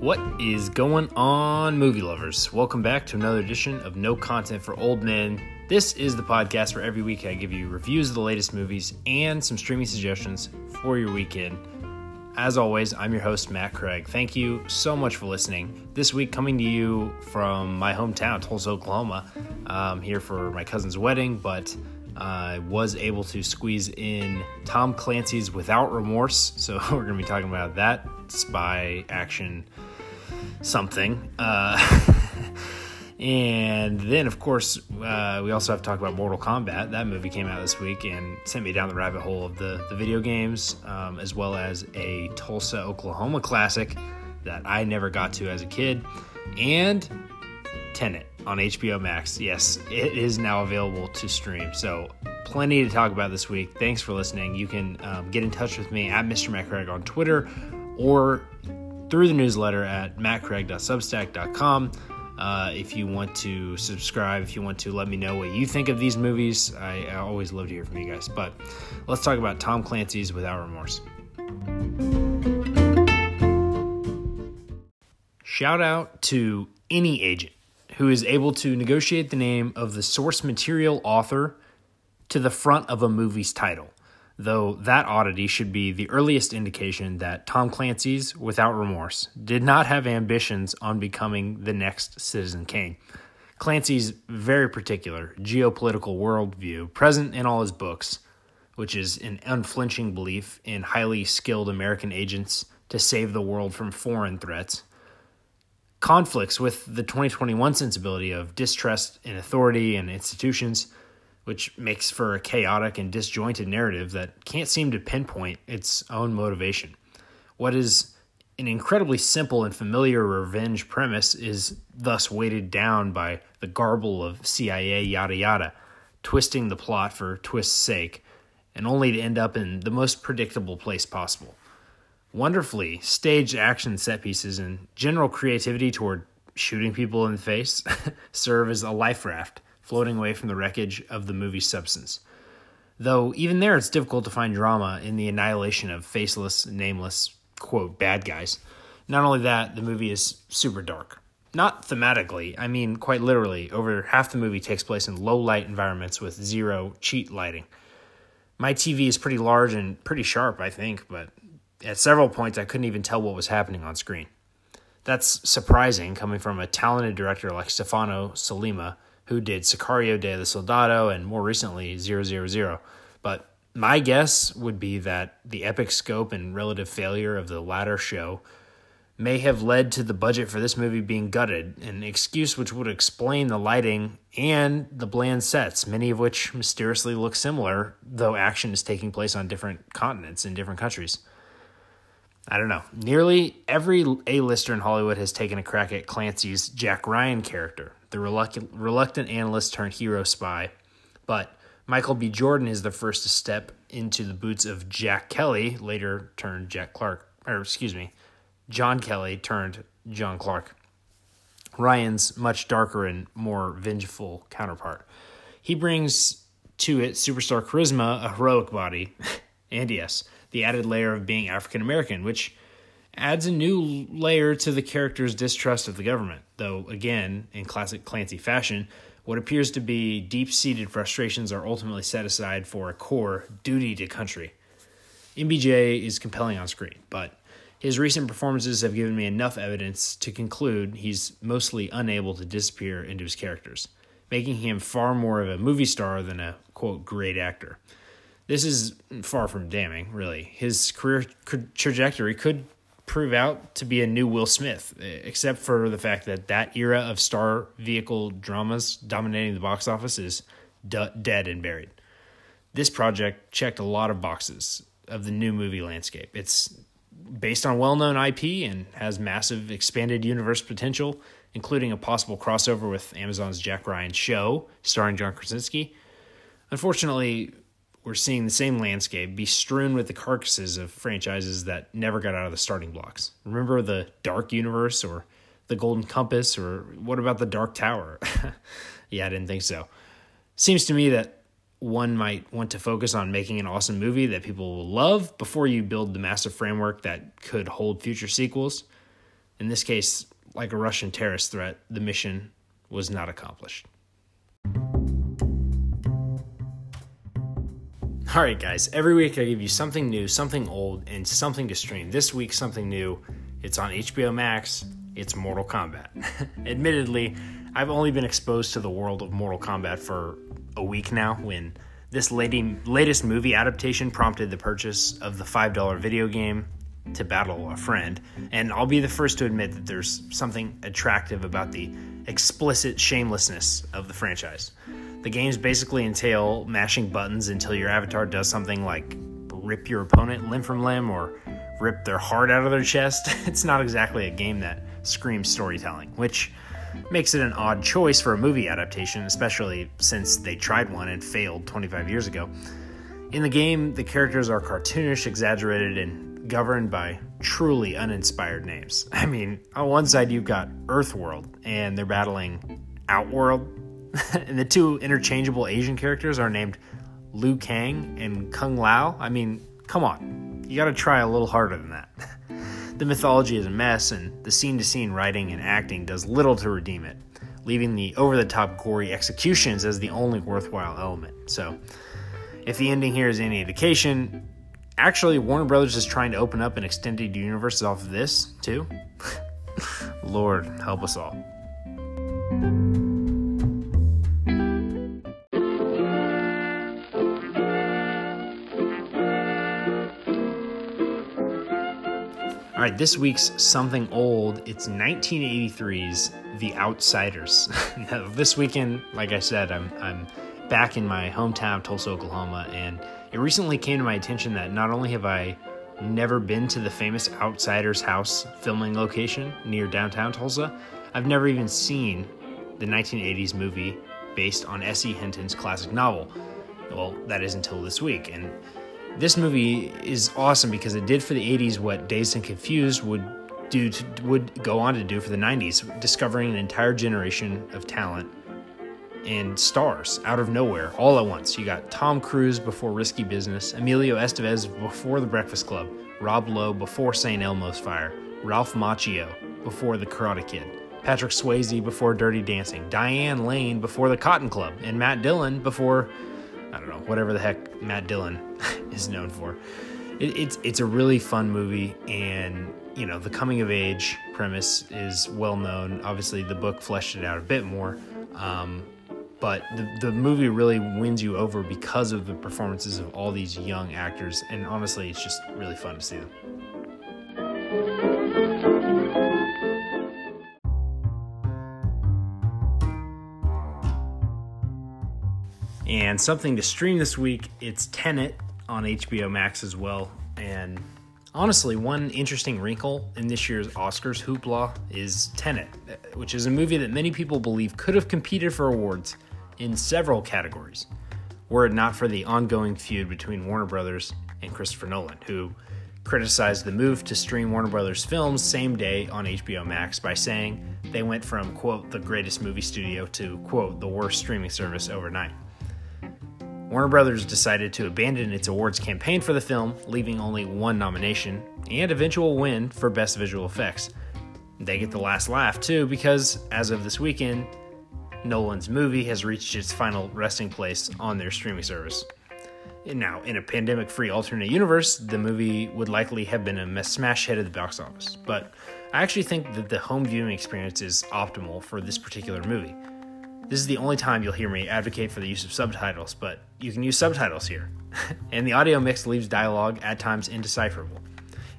What is going on, movie lovers? Welcome back to another edition of No Content for Old Men. This is the podcast where every week I give you reviews of the latest movies and some streaming suggestions for your weekend. As always, I'm your host, Matt Craig. Thank you so much for listening. This week, coming to you from my hometown, Tulsa, Oklahoma. I'm here for my cousin's wedding, but I was able to squeeze in Tom Clancy's Without Remorse, so we're going to be talking about that spy action something. And then, of course, we also have to talk about Mortal Kombat. That movie came out this week and sent me down the rabbit hole of the video games, as well as a Tulsa, Oklahoma classic that I never got to as a kid, and Tenet on HBO Max. Yes, it is now available to stream. So plenty to talk about this week. Thanks for listening. You can get in touch with me at Mr. Matt Craig on Twitter or through the newsletter at mattcraig.substack.com. If you want to subscribe, if you want to let me know what you think of these movies, I always love to hear from you guys. But let's talk about Tom Clancy's Without Remorse. Shout out to any agent who is able to negotiate the name of the source material author to the front of a movie's title, though that oddity should be the earliest indication that Tom Clancy's Without Remorse did not have ambitions on becoming the next Citizen Kane. Clancy's very particular geopolitical worldview, present in all his books, which is an unflinching belief in highly skilled American agents to save the world from foreign threats, conflicts with the 2021 sensibility of distrust in authority and institutions, which makes for a chaotic and disjointed narrative that can't seem to pinpoint its own motivation. What is an incredibly simple and familiar revenge premise is thus weighted down by the garble of CIA yada yada, twisting the plot for twist's sake, and only to end up in the most predictable place possible. Wonderfully staged action set pieces and general creativity toward shooting people in the face serve as a life raft floating away from the wreckage of the movie's substance. Though even there it's difficult to find drama in the annihilation of faceless, nameless, quote, bad guys. Not only that, the movie is super dark. Not thematically, I mean quite literally. Over half the movie takes place in low-light environments with zero cheat lighting. My TV is pretty large and pretty sharp, I think, but at several points, I couldn't even tell what was happening on screen. That's surprising, coming from a talented director like Stefano Salima, who did Sicario, Day of the Soldado, and more recently, Zero. But my guess would be that the epic scope and relative failure of the latter show may have led to the budget for this movie being gutted, an excuse which would explain the lighting and the bland sets, many of which mysteriously look similar, though action is taking place on different continents in different countries. I don't know. Nearly every A-lister in Hollywood has taken a crack at Clancy's Jack Ryan character, the reluctant analyst turned hero spy. But Michael B. Jordan is the first to step into the boots of Jack Kelly, later turned John Kelly turned John Clark, Ryan's much darker and more vengeful counterpart. He brings to it superstar charisma, a heroic body, and yes, the added layer of being African-American, which adds a new layer to the character's distrust of the government, though, again, in classic Clancy fashion, what appears to be deep-seated frustrations are ultimately set aside for a core duty to country. MBJ is compelling on screen, but his recent performances have given me enough evidence to conclude he's mostly unable to disappear into his characters, making him far more of a movie star than a, quote, great actor. This is far from damning, really. His career trajectory could prove out to be a new Will Smith, except for the fact that that era of star vehicle dramas dominating the box office is dead and buried. This project checked a lot of boxes of the new movie landscape. It's based on well-known IP and has massive expanded universe potential, including a possible crossover with Amazon's Jack Ryan show starring John Krasinski. Unfortunately, we're seeing the same landscape be strewn with the carcasses of franchises that never got out of the starting blocks. Remember the Dark Universe or the Golden Compass, or what about the Dark Tower? Yeah, I didn't think so. Seems to me that one might want to focus on making an awesome movie that people will love before you build the massive framework that could hold future sequels. In this case, like a Russian terrorist threat, the mission was not accomplished. All right, guys, every week I give you something new, something old, and something to stream. This week, something new. It's on HBO Max. It's Mortal Kombat. Admittedly, I've only been exposed to the world of Mortal Kombat for a week now, when this latest movie adaptation prompted the purchase of the $5 video game to battle a friend. And I'll be the first to admit that there's something attractive about the explicit shamelessness of the franchise. The games basically entail mashing buttons until your avatar does something like rip your opponent limb from limb or rip their heart out of their chest. It's not exactly a game that screams storytelling, which makes it an odd choice for a movie adaptation, especially since they tried one and failed 25 years ago. In the game, the characters are cartoonish, exaggerated, and governed by truly uninspired names. I mean, on one side you've got Earthworld, and they're battling Outworld, and the two interchangeable Asian characters are named Liu Kang and Kung Lao. I mean, come on, you gotta try a little harder than that. The mythology is a mess, and the scene-to-scene writing and acting does little to redeem it, leaving the over-the-top gory executions as the only worthwhile element. So, if the ending here is any indication, actually, Warner Brothers is trying to open up an extended universe off of this, too. Lord, help us all. All right, this week's something old, it's 1983's The Outsiders. Now, this weekend, like I said, I'm back in my hometown of Tulsa, Oklahoma, and it recently came to my attention that not only have I never been to the famous Outsiders House filming location near downtown Tulsa, I've never even seen the 1980s movie based on S.E. Hinton's classic novel. Well, that is until this week, and this movie is awesome because it did for the 80s what Dazed and Confused would go on to do for the 90s, discovering an entire generation of talent and stars out of nowhere all at once. You got Tom Cruise before Risky Business, Emilio Estevez before The Breakfast Club, Rob Lowe before St. Elmo's Fire, Ralph Macchio before The Karate Kid, Patrick Swayze before Dirty Dancing, Diane Lane before The Cotton Club, and Matt Dillon before, I don't know, whatever the heck Matt Dillon is known for. It's a really fun movie, and you know, the coming of age premise is well known. Obviously, the book fleshed it out a bit more, but the movie really wins you over because of the performances of all these young actors, and honestly, it's just really fun to see them. And something to stream this week, it's Tenet on HBO Max as well. And honestly, one interesting wrinkle in this year's Oscars hoopla is Tenet, which is a movie that many people believe could have competed for awards in several categories, were it not for the ongoing feud between Warner Brothers and Christopher Nolan, who criticized the move to stream Warner Brothers films same day on HBO Max by saying they went from, quote, the greatest movie studio to, quote, the worst streaming service overnight. Warner Brothers decided to abandon its awards campaign for the film, leaving only one nomination and eventual win for Best Visual Effects. They get the last laugh, too, because as of this weekend, Nolan's movie has reached its final resting place on their streaming service. And now, in a pandemic-free alternate universe, the movie would likely have been a smash hit at the box office. But I actually think that the home viewing experience is optimal for this particular movie. This is the only time you'll hear me advocate for the use of subtitles, but you can use subtitles here. And the audio mix leaves dialogue at times indecipherable.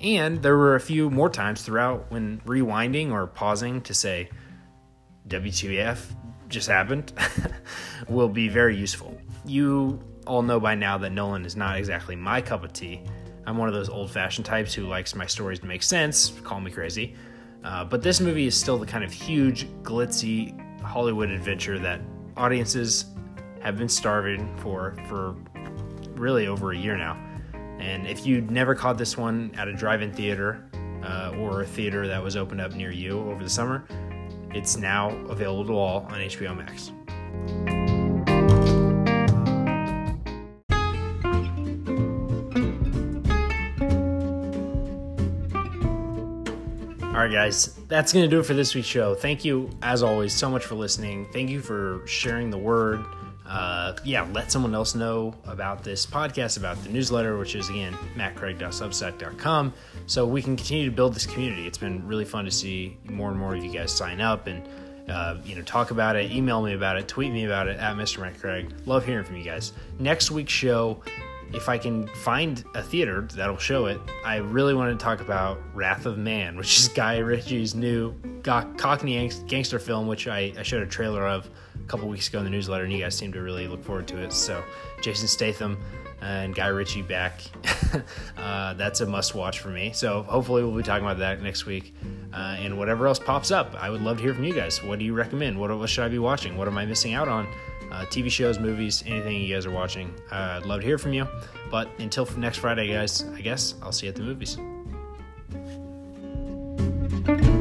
And there were a few more times throughout when rewinding or pausing to say, WTF just happened, will be very useful. You all know by now that Nolan is not exactly my cup of tea. I'm one of those old-fashioned types who likes my stories to make sense, call me crazy. But this movie is still the kind of huge, glitzy Hollywood adventure that audiences have been starving for really over a year now. And if you'd never caught this one at a drive-in theater or a theater that was opened up near you over the summer, it's now available to all on HBO Max. Alright guys, that's going to do it for this week's show. Thank you, as always, so much for listening. Thank you for sharing the word. Let someone else know about this podcast, about the newsletter, which is, again, mattcraig.substack.com, so we can continue to build this community. It's been really fun to see more and more of you guys sign up and talk about it, email me about it, tweet me about it, @MrMattCraig. Love hearing from you guys. Next week's show, if I can find a theater that'll show it, I really want to talk about Wrath of Man, which is Guy Ritchie's new Cockney gangster film, which I showed a trailer of a couple weeks ago in the newsletter, and you guys seem to really look forward to it. So Jason Statham and Guy Ritchie back. That's a must-watch for me. So hopefully we'll be talking about that next week. And whatever else pops up, I would love to hear from you guys. What do you recommend? What should I be watching? What am I missing out on? TV shows, movies, anything you guys are watching. I'd love to hear from you. But until next Friday, guys, I guess I'll see you at the movies.